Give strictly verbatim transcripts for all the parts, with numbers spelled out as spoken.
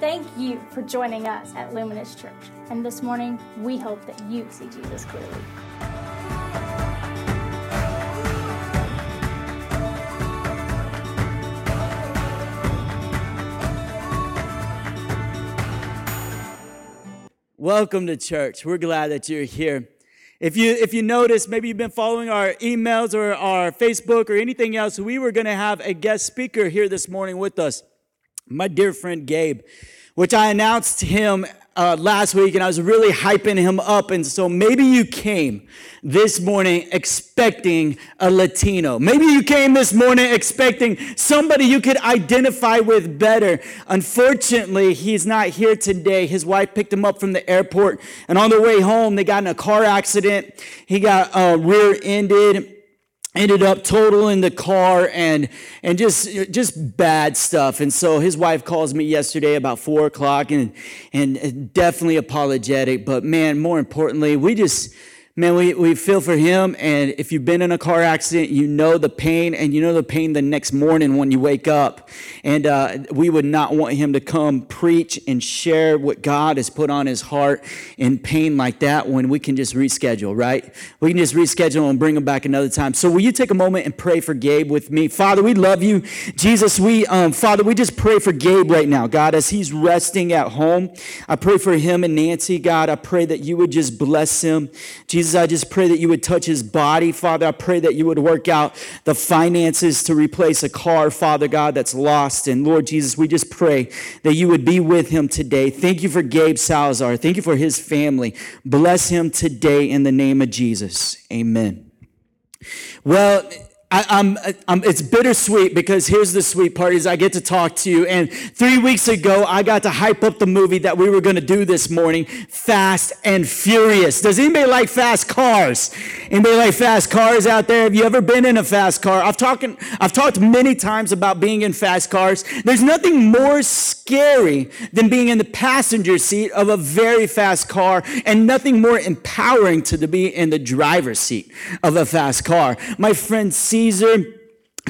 Thank you for joining us at Luminous Church. And this morning, we hope that you see Jesus clearly. Welcome to church. We're glad that you're here. If you if you notice, maybe you've been following our emails or our Facebook or anything else, we were going to have a guest speaker here this morning with us, my dear friend Gabe, which I announced him uh, last week, and I was really hyping him up. And so maybe you came this morning expecting a Latino. Maybe you came this morning expecting somebody you could identify with better. Unfortunately, he's not here today. His wife picked him up from the airport, and on their way home, they got in a car accident. He got uh, rear-ended. Ended up totaling the car and and just just bad stuff. And so his wife calls me yesterday about four o'clock and and definitely apologetic. But man, more importantly, we just man we we feel for him. And if you've been in a car accident, you know the pain, and you know the pain the next morning when you wake up. And uh, we would not want him to come preach and share what God has put on his heart in pain like that when we can just reschedule, right? We can just reschedule and bring him back another time. So will you take a moment and pray for Gabe with me? Father, we love you. Jesus, we, um, Father, we just pray for Gabe right now, God, as he's resting at home. I pray for him and Nancy, God. I pray that you would just bless him. Jesus, I just pray that you would touch his body, Father. I pray that you would work out the finances to replace a car, Father God, that's lost. And Lord Jesus, we just pray that you would be with him today. Thank you for Gabe Salazar. Thank you for his family. Bless him today in the name of Jesus. Amen. Well, I, I'm, I'm, it's bittersweet because here's the sweet part is I get to talk to you. And three weeks ago, I got to hype up the movie that we were going to do this morning, Fast and Furious. Does anybody like fast cars? Anybody like fast cars out there? Have you ever been in a fast car? I've talked, I've talked many times about being in fast cars. There's nothing more scary than being in the passenger seat of a very fast car, and nothing more empowering to be in the driver's seat of a fast car. My friend Caesar,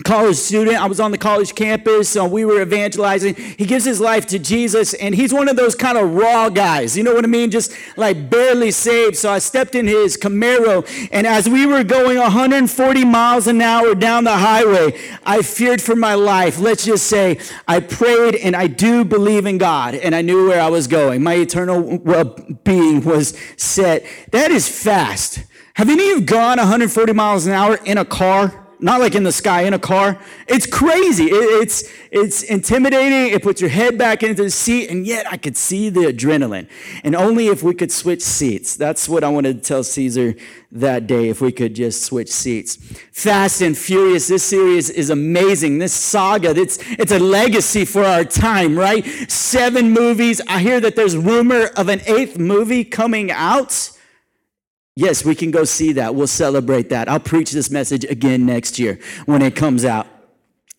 college student, I was on the college campus, so we were evangelizing. He gives his life to Jesus, and he's one of those kind of raw guys, you know what I mean, just like barely saved. So I stepped in his Camaro, and as we were going one hundred forty miles an hour down the highway, I feared for my life. Let's just say I prayed, and I do believe in God, and I knew where I was going. My eternal well-being was set. That is fast. Have any of you gone one hundred forty miles an hour in a car? Not like in the sky, in a car. It's crazy. It, it's it's intimidating. It puts your head back into the seat, and yet I could see the adrenaline. And only if we could switch seats. That's what I wanted to tell Caesar that day, if we could just switch seats. Fast and Furious, this series is amazing. This saga, it's, it's a legacy for our time, right? Seven movies. I hear that there's rumor of an eighth movie coming out. Yes, we can go see that. We'll celebrate that. I'll preach this message again next year when it comes out.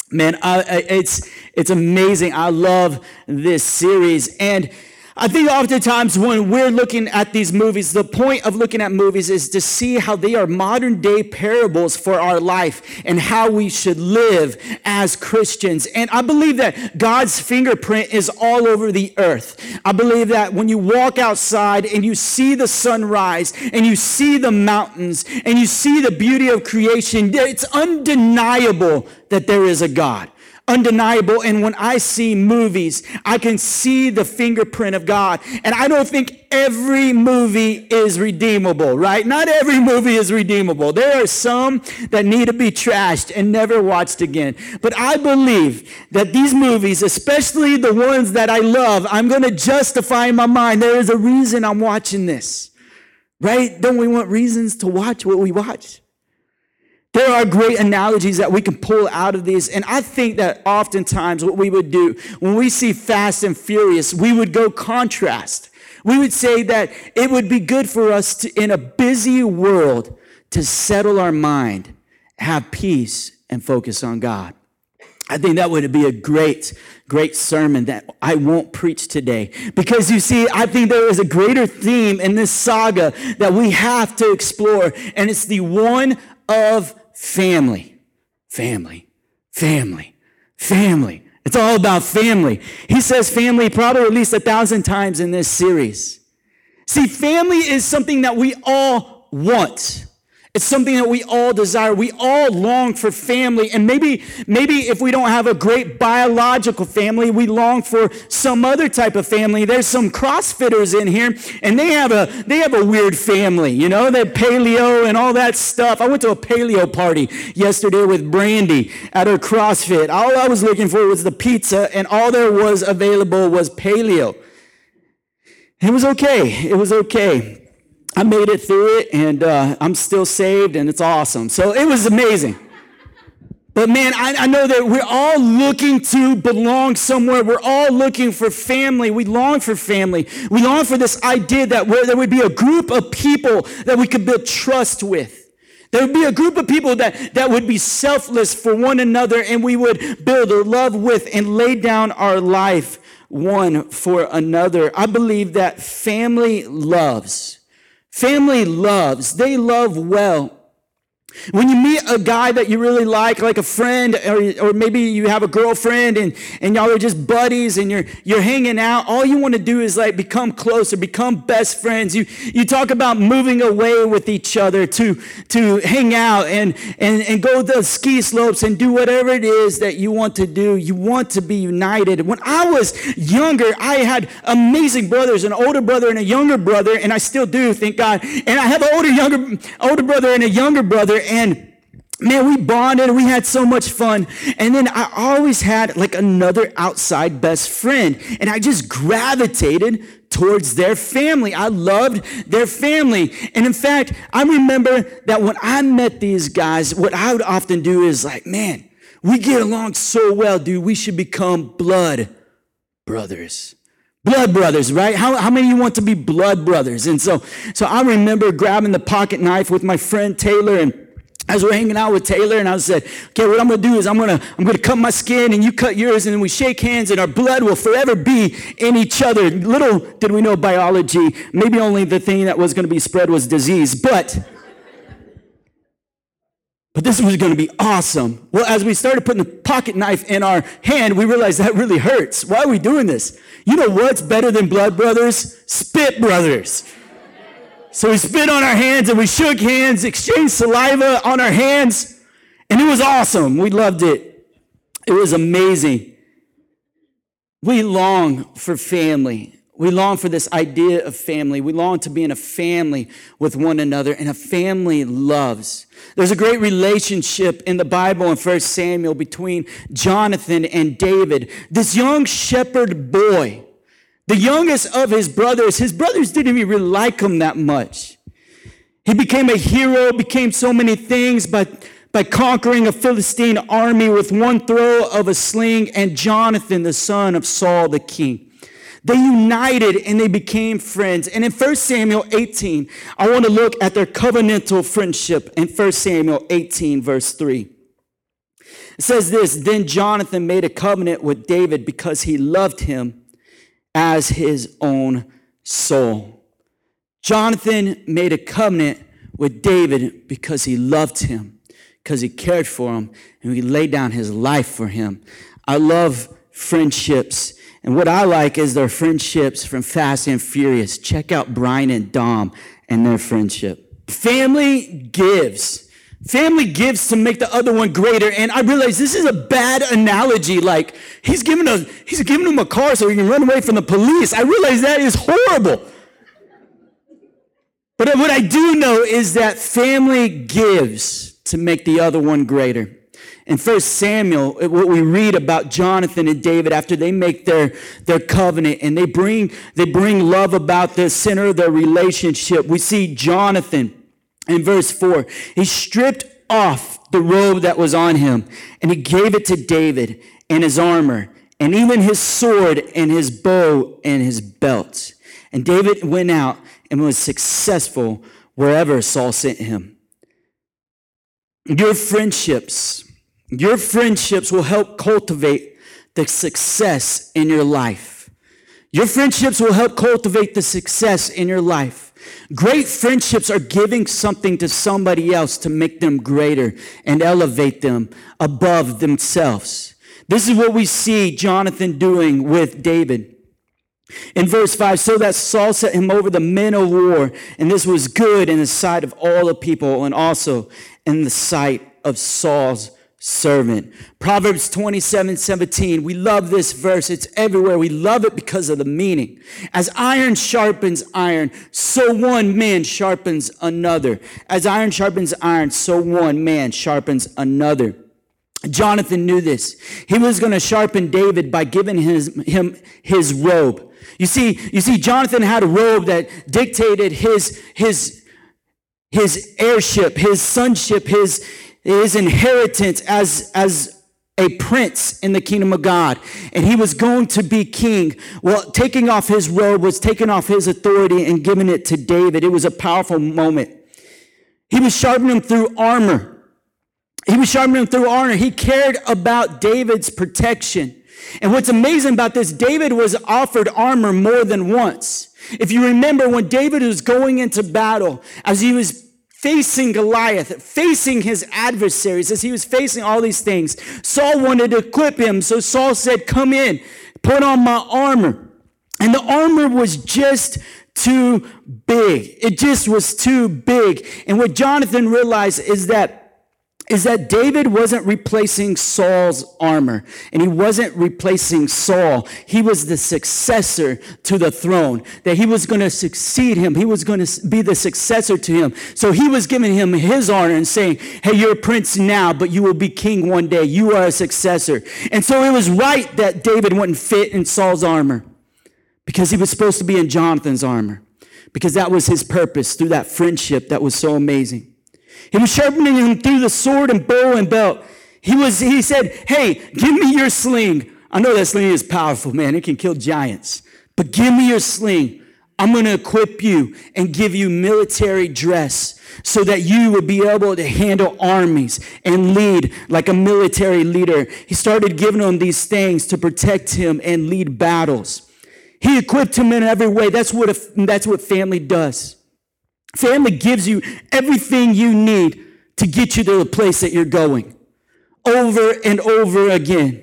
Man, I, I, it's it's amazing. I love this series. And I think oftentimes when we're looking at these movies, the point of looking at movies is to see how they are modern-day parables for our life and how we should live as Christians. And I believe that God's fingerprint is all over the earth. I believe that when you walk outside and you see the sunrise and you see the mountains and you see the beauty of creation, it's undeniable that there is a God. Undeniable. And when I see movies, I can see the fingerprint of God. And I don't think every movie is redeemable, right? Not every movie is redeemable. There are some that need to be trashed and never watched again. But I believe that these movies, especially the ones that I love, I'm going to justify in my mind. There is a reason I'm watching this, right? Don't we want reasons to watch what we watch? There are great analogies that we can pull out of these. And I think that oftentimes what we would do when we see Fast and Furious, we would go contrast. We would say that it would be good for us to, in a busy world, to settle our mind, have peace, and focus on God. I think that would be a great, great sermon that I won't preach today. Because you see, I think there is a greater theme in this saga that we have to explore. And it's the one of family, family, family, family. It's all about family. He says family probably at least a thousand times in this series. See, family is something that we all want. It's something that we all desire. We all long for family. And maybe, maybe if we don't have a great biological family, we long for some other type of family. There's some CrossFitters in here, and they have a they have a weird family. You know, they're paleo and all that stuff. I went to a paleo party yesterday with Brandy at her CrossFit. All I was looking for was the pizza, and all there was available was paleo. It was okay. It was okay. I made it through it, and uh, I'm still saved, and it's awesome. So it was amazing. But man, I, I know that we're all looking to belong somewhere. We're all looking for family. We long for family. We long for this idea that where there would be a group of people that we could build trust with. There would be a group of people that, that would be selfless for one another, and we would build a love with and lay down our life one for another. I believe that family loves. Family loves. They love well. When you meet a guy that you really like, like a friend, or, or maybe you have a girlfriend and, and y'all are just buddies and you're you're hanging out, all you want to do is like become closer, become best friends. You you talk about moving away with each other to to hang out and, and, and go to the ski slopes and do whatever it is that you want to do. You want to be united. When I was younger, I had amazing brothers, an older brother and a younger brother, and I still do, thank God. And I have an older younger older brother and a younger brother. And man, we bonded, we had so much fun. And then I always had like another outside best friend. And I just gravitated towards their family. I loved their family. And in fact, I remember that when I met these guys, what I would often do is like, man, we get along so well, dude. We should become blood brothers. Blood brothers, right? How, how many of you want to be blood brothers? And so, so I remember grabbing the pocket knife with my friend Taylor, and as we're hanging out with Taylor, and I said, okay, what I'm going to do is I'm going to I'm going to cut my skin and you cut yours, and then we shake hands and our blood will forever be in each other. Little did we know biology. Maybe only the thing that was going to be spread was disease, but, but this was going to be awesome. Well, as we started putting the pocket knife in our hand, we realized that really hurts. Why are we doing this? You know what's better than blood brothers? Spit brothers. So we spit on our hands and we shook hands, exchanged saliva on our hands, and it was awesome. We loved it. It was amazing. We long for family. We long for this idea of family. We long to be in a family with one another, and a family loves. There's a great relationship in the Bible in First Samuel between Jonathan and David. This young shepherd boy, the youngest of his brothers, his brothers didn't even really like him that much. He became a hero, became so many things by, by conquering a Philistine army with one throw of a sling, and Jonathan, the son of Saul, the king. They united and they became friends. And in First Samuel eighteen, I want to look at their covenantal friendship in First Samuel eighteen, verse three. It says this, then Jonathan made a covenant with David because he loved him as his own soul. Jonathan made a covenant with David because he loved him, because he cared for him, and he laid down his life for him. I love friendships, and what I like is their friendships from Fast and Furious. Check out Brian and Dom and their friendship. Family gives. Family gives to make the other one greater. And I realize this is a bad analogy. Like, he's giving, a, he's giving him a car so he can run away from the police. I realize that is horrible. But what I do know is that family gives to make the other one greater. In First Samuel, what we read about Jonathan and David after they make their, their covenant and they bring, they bring love about the center of their relationship. We see Jonathan. In verse four, he stripped off the robe that was on him, and he gave it to David and his armor, and even his sword and his bow and his belt. And David went out and was successful wherever Saul sent him. Your friendships, your friendships will help cultivate the success in your life. Your friendships will help cultivate the success in your life. Great friendships are giving something to somebody else to make them greater and elevate them above themselves. This is what we see Jonathan doing with David. In verse five, so that Saul set him over the men of war, and this was good in the sight of all the people, and also in the sight of Saul's servant. Proverbs twenty-seven seventeen, we love this verse. It's everywhere. We love it because of the meaning. As iron sharpens iron, so one man sharpens another. As iron sharpens iron, so one man sharpens another. Jonathan knew this. He was going to sharpen David by giving his, him his robe. You see, you see, Jonathan had a robe that dictated his his his heirship, his sonship, his his inheritance as as a prince in the kingdom of God, and he was going to be king. Well, taking off his robe was taking off his authority and giving it to David. It was a powerful moment. He was sharpening him through armor. He was sharpening him through armor. He cared about David's protection. And what's amazing about this, David was offered armor more than once. If you remember, when David was going into battle, as he was facing Goliath, facing his adversaries, as he was facing all these things, Saul wanted to equip him. So Saul said, come in, put on my armor. And the armor was just too big. It just was too big. And what Jonathan realized is that is that David wasn't replacing Saul's armor, and he wasn't replacing Saul. He was the successor to the throne, that he was going to succeed him. He was going to be the successor to him. So he was giving him his honor and saying, hey, you're a prince now, but you will be king one day. You are a successor. And so it was right that David wouldn't fit in Saul's armor, because he was supposed to be in Jonathan's armor, because that was his purpose through that friendship that was so amazing. He was sharpening him through the sword and bow and belt. He was. He said, hey, give me your sling. I know that sling is powerful, man. It can kill giants. But give me your sling. I'm going to equip you and give you military dress so that you will be able to handle armies and lead like a military leader. He started giving him these things to protect him and lead battles. He equipped him in every way. That's what a, that's what family does. Family gives you everything you need to get you to the place that you're going over and over again.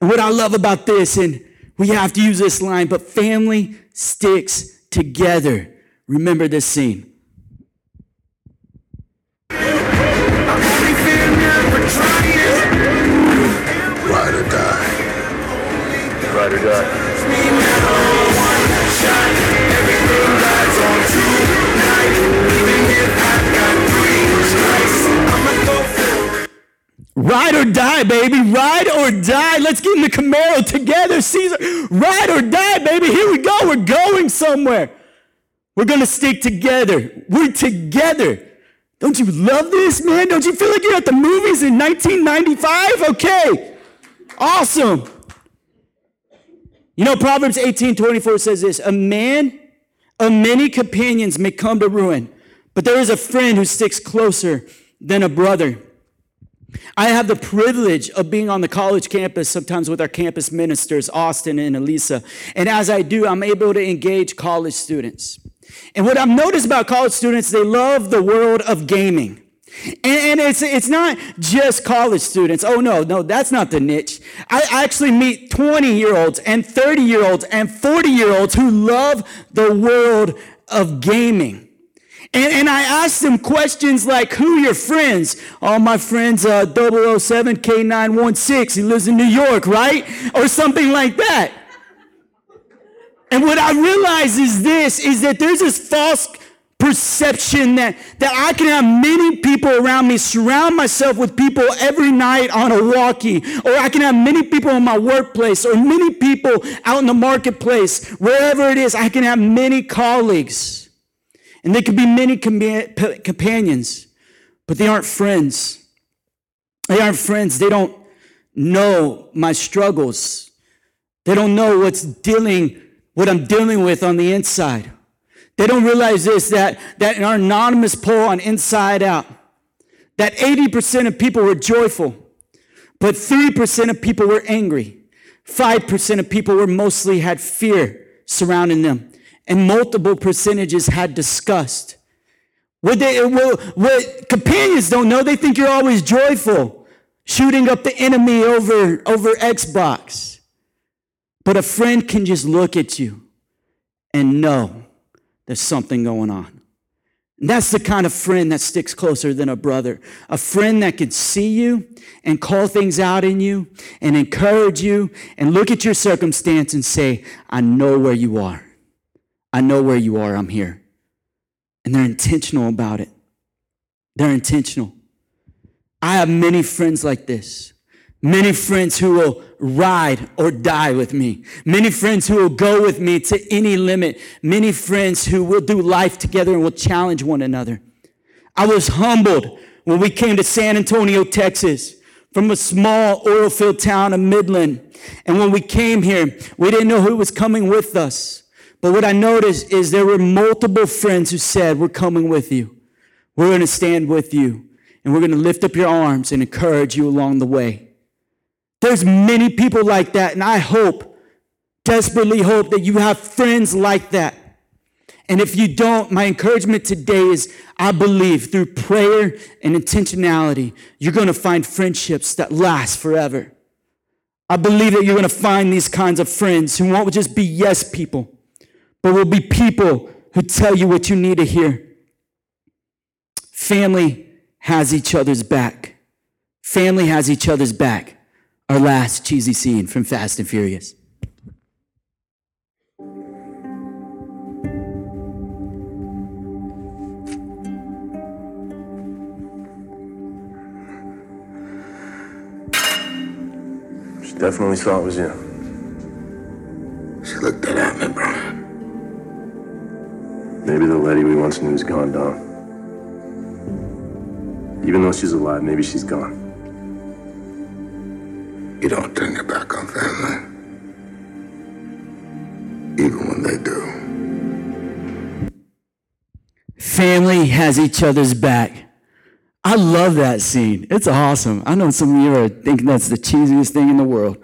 And what I love about this, and we have to use this line, but family sticks together. Remember this scene. Ride or die. Ride or die. Ride or die, baby. Ride or die. Let's get in the Camaro together, Caesar. Ride or die, baby. Here we go. We're going somewhere. We're going to stick together. We're together. Don't you love this, man? Don't you feel like you're at the movies in nineteen ninety-five? Okay. Awesome. You know, Proverbs eighteen twenty-four says this, a man of many companions may come to ruin, but there is a friend who sticks closer than a brother. I have the privilege of being on the college campus sometimes with our campus ministers, Austin and Elisa. And as I do, I'm able to engage college students. And what I've noticed about college students, they love the world of gaming. And, and it's it's not just college students. Oh, no, no, that's not the niche. I actually meet twenty-year-olds and thirty-year-olds and forty-year-olds who love the world of gaming. And, and I asked them questions like, who are your friends? Oh, my friend's uh, double oh seven K nine one six. He lives in New York, right? Or something like that. And what I realize is this, is that there's this false perception that, that I can have many people around me, surround myself with people every night on a walkie, or I can have many people in my workplace, or many people out in the marketplace, wherever it is, I can have many colleagues. And they could be many companions, but they aren't friends. They aren't friends. They don't know my struggles. They don't know what's dealing, what I'm dealing with on the inside. They don't realize this, that, that in our anonymous poll on Inside Out, that eighty percent of people were joyful, but three percent of people were angry. five percent of people were mostly had fear surrounding them. And multiple percentages had discussed. What, they, what, what companions don't know, they think you're always joyful. shooting up the enemy over, over Xbox. But a friend can just look at you and know there's something going on. And that's the kind of friend that sticks closer than a brother. A friend that can see you and call things out in you and encourage you and look at your circumstance and say, I know where you are. I know where you are. I'm here. And they're intentional about it. They're intentional. I have many friends like this. Many friends who will ride or die with me. Many friends who will go with me to any limit. Many friends who will do life together and will challenge one another. I was humbled when we came to San Antonio, Texas, from a small oil field town of Midland. And when we came here, we didn't know who was coming with us. But what I noticed is there were multiple friends who said, we're coming with you. We're going to stand with you. And we're going to lift up your arms and encourage you along the way. There's many people like that, and I hope, desperately hope, that you have friends like that. And if you don't, my encouragement today is, I believe through prayer and intentionality, you're going to find friendships that last forever. I believe that you're going to find these kinds of friends who won't just be yes people, but will be people who tell you what you need to hear. Family has each other's back. Family has each other's back. Our last cheesy scene from Fast and Furious. She definitely saw it was you. She looked dead at me, bro. Maybe the lady we once knew is gone, Dom. Even though she's alive, maybe she's gone. You don't turn your back on family, even when they do. Family has each other's back. I love that scene. It's awesome. I know some of you are thinking that's the cheesiest thing in the world.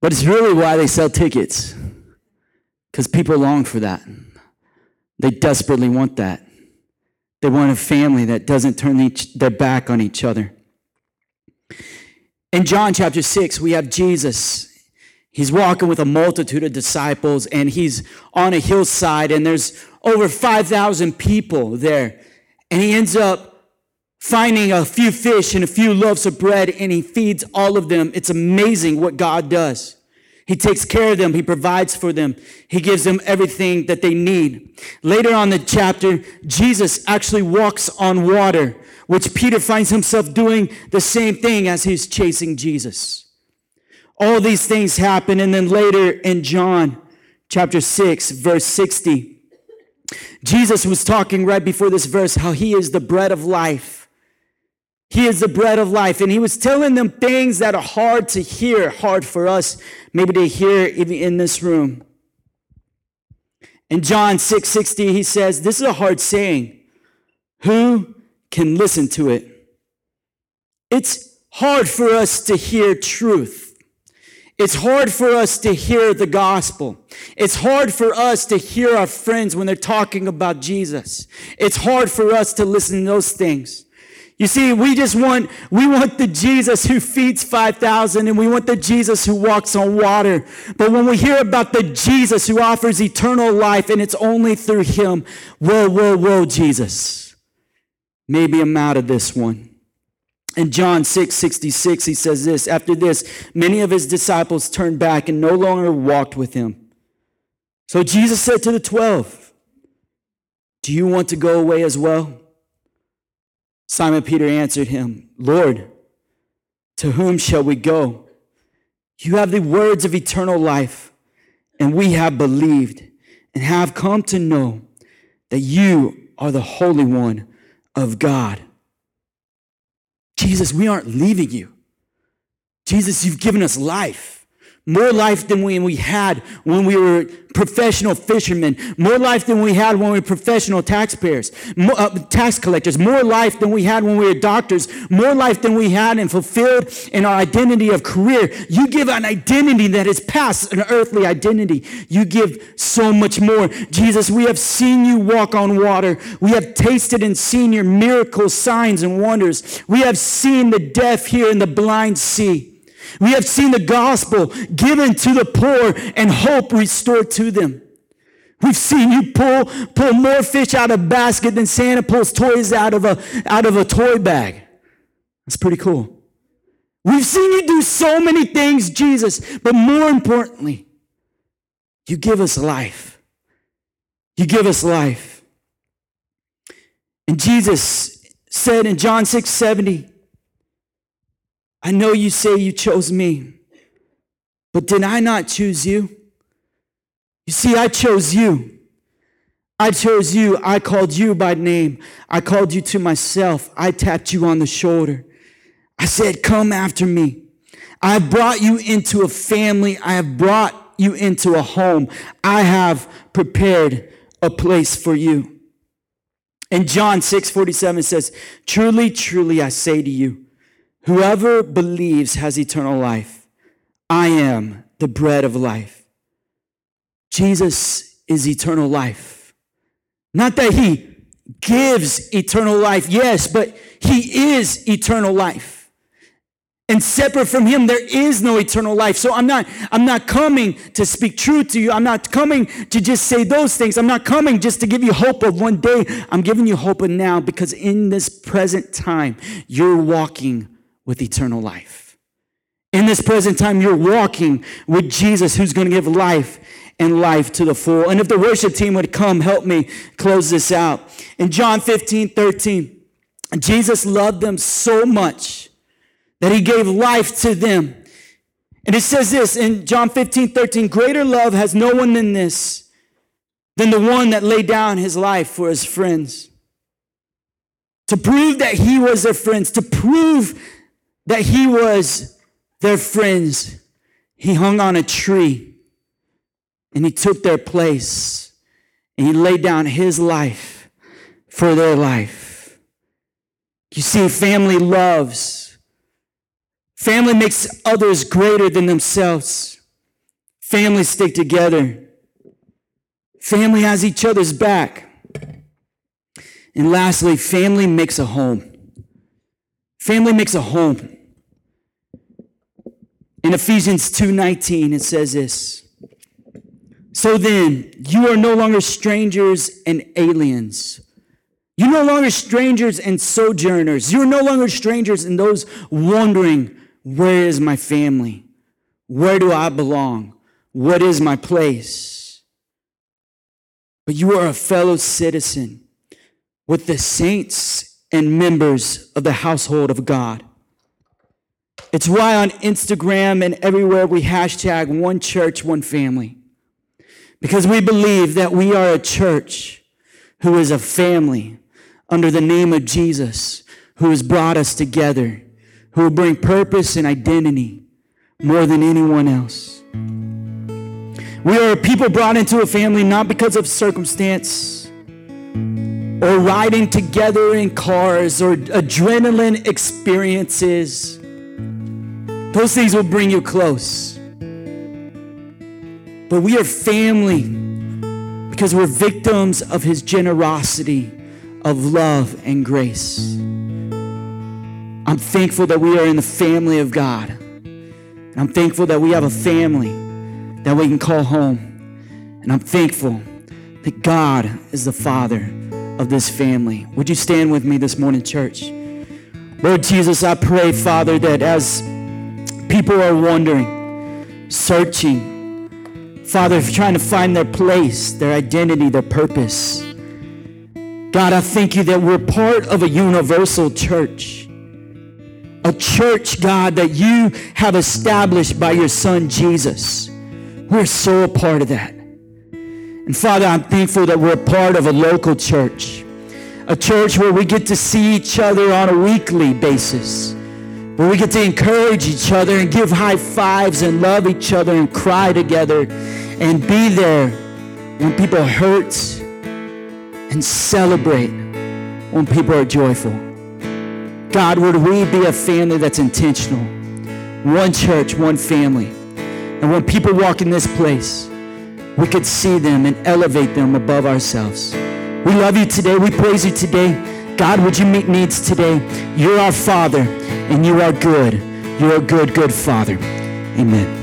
But it's really why they sell tickets. Because people long for that. They desperately want that. They want a family that doesn't turn each, their back on each other. In John chapter six, we have Jesus. He's walking with a multitude of disciples, and he's on a hillside, and there's over five thousand people there. And he ends up finding a few fish and a few loaves of bread, and he feeds all of them. It's amazing what God does. He takes care of them. He provides for them. He gives them everything that they need. Later on in the chapter, Jesus actually walks on water, which Peter finds himself doing the same thing as he's chasing Jesus. All these things happen. And then later in John chapter six, verse sixty, Jesus was talking right before this verse how he is the bread of life. He is the bread of life. And he was telling them things that are hard to hear, hard for us maybe to hear even in this room. In John six sixty, he says, this is a hard saying. Who can listen to it? It's hard for us to hear truth. It's hard for us to hear the gospel. It's hard for us to hear our friends when they're talking about Jesus. It's hard for us to listen to those things. You see, we just want, we want the Jesus who feeds five thousand, and we want the Jesus who walks on water. But when we hear about the Jesus who offers eternal life, and it's only through him, whoa, whoa, whoa, Jesus. Maybe I'm out of this one. In John six sixty-six, he says this, after this, many of his disciples turned back and no longer walked with him. So Jesus said to the twelve, do you want to go away as well? Simon Peter answered him, Lord, to whom shall we go? You have the words of eternal life, and we have believed and have come to know that you are the Holy One of God. Jesus, we aren't leaving you. Jesus, you've given us life. More life than we, we had when we were professional fishermen. More life than we had when we were professional taxpayers, more, uh, tax collectors. More life than we had when we were doctors. More life than we had and fulfilled in our identity of career. You give an identity that is past an earthly identity. You give so much more. Jesus, we have seen you walk on water. We have tasted and seen your miracles, signs, and wonders. We have seen the deaf hear and the blind see. We have seen the gospel given to the poor and hope restored to them. We've seen you pull, pull more fish out of a basket than Santa pulls toys out of a, out of a toy bag. That's pretty cool. We've seen you do so many things, Jesus, but more importantly, you give us life. You give us life. And Jesus said in John six seventy, I know you say you chose me, but did I not choose you? You see, I chose you. I chose you. I called you by name. I called you to myself. I tapped you on the shoulder. I said, come after me. I have brought you into a family. I have brought you into a home. I have prepared a place for you. And John six forty-seven says, truly, truly, I say to you, whoever believes has eternal life. I am the bread of life. Jesus is eternal life. Not that he gives eternal life, yes, but he is eternal life. And separate from him, there is no eternal life. So I'm not, I'm not coming to speak truth to you. I'm not coming to just say those things. I'm not coming just to give you hope of one day. I'm giving you hope of now, because in this present time, you're walking with eternal life. In this present time, you're walking with Jesus, who's going to give life and life to the full. And if the worship team would come, help me close this out. In John fifteen thirteen, Jesus loved them so much that he gave life to them. And it says this in John fifteen thirteen, greater love has no one than this, than the one that laid down his life for his friends. To prove that he was their friends, to prove that he was their friends, he hung on a tree and he took their place and he laid down his life for their life. You see, family loves. Family makes others greater than themselves. Families stick together. Family has each other's back. And lastly, family makes a home. Family makes a home. In Ephesians two nineteen, it says this. So then, you are no longer strangers and aliens. You're no longer strangers and sojourners. You're no longer strangers and those wondering, where is my family? Where do I belong? What is my place? But you are a fellow citizen with the saints and members of the household of God. It's why on Instagram and everywhere we hashtag one church, one family. Because we believe that we are a church who is a family under the name of Jesus, who has brought us together, who will bring purpose and identity more than anyone else. We are a people brought into a family not because of circumstance, or riding together in cars, or adrenaline experiences. Those things will bring you close. But we are family because we're victims of his generosity, of love and grace. I'm thankful that we are in the family of God. And I'm thankful that we have a family that we can call home. And I'm thankful that God is the Father of this family. Would you stand with me this morning, church? Lord Jesus, I pray, Father, that as people are wondering, searching, Father, trying to find their place, their identity, their purpose, God, I thank you that we're part of a universal church, a church, God, that you have established by your Son, Jesus. We're so a part of that. And Father, I'm thankful that we're a part of a local church, a church where we get to see each other on a weekly basis, where we get to encourage each other and give high fives and love each other and cry together and be there when people hurt and celebrate when people are joyful. God, would we be a family that's intentional? One church, one family. And when people walk in this place, we could see them and elevate them above ourselves. We love you today. We praise you today. God, would you meet needs today? You're our Father, and you are good. You're a good, good Father. Amen.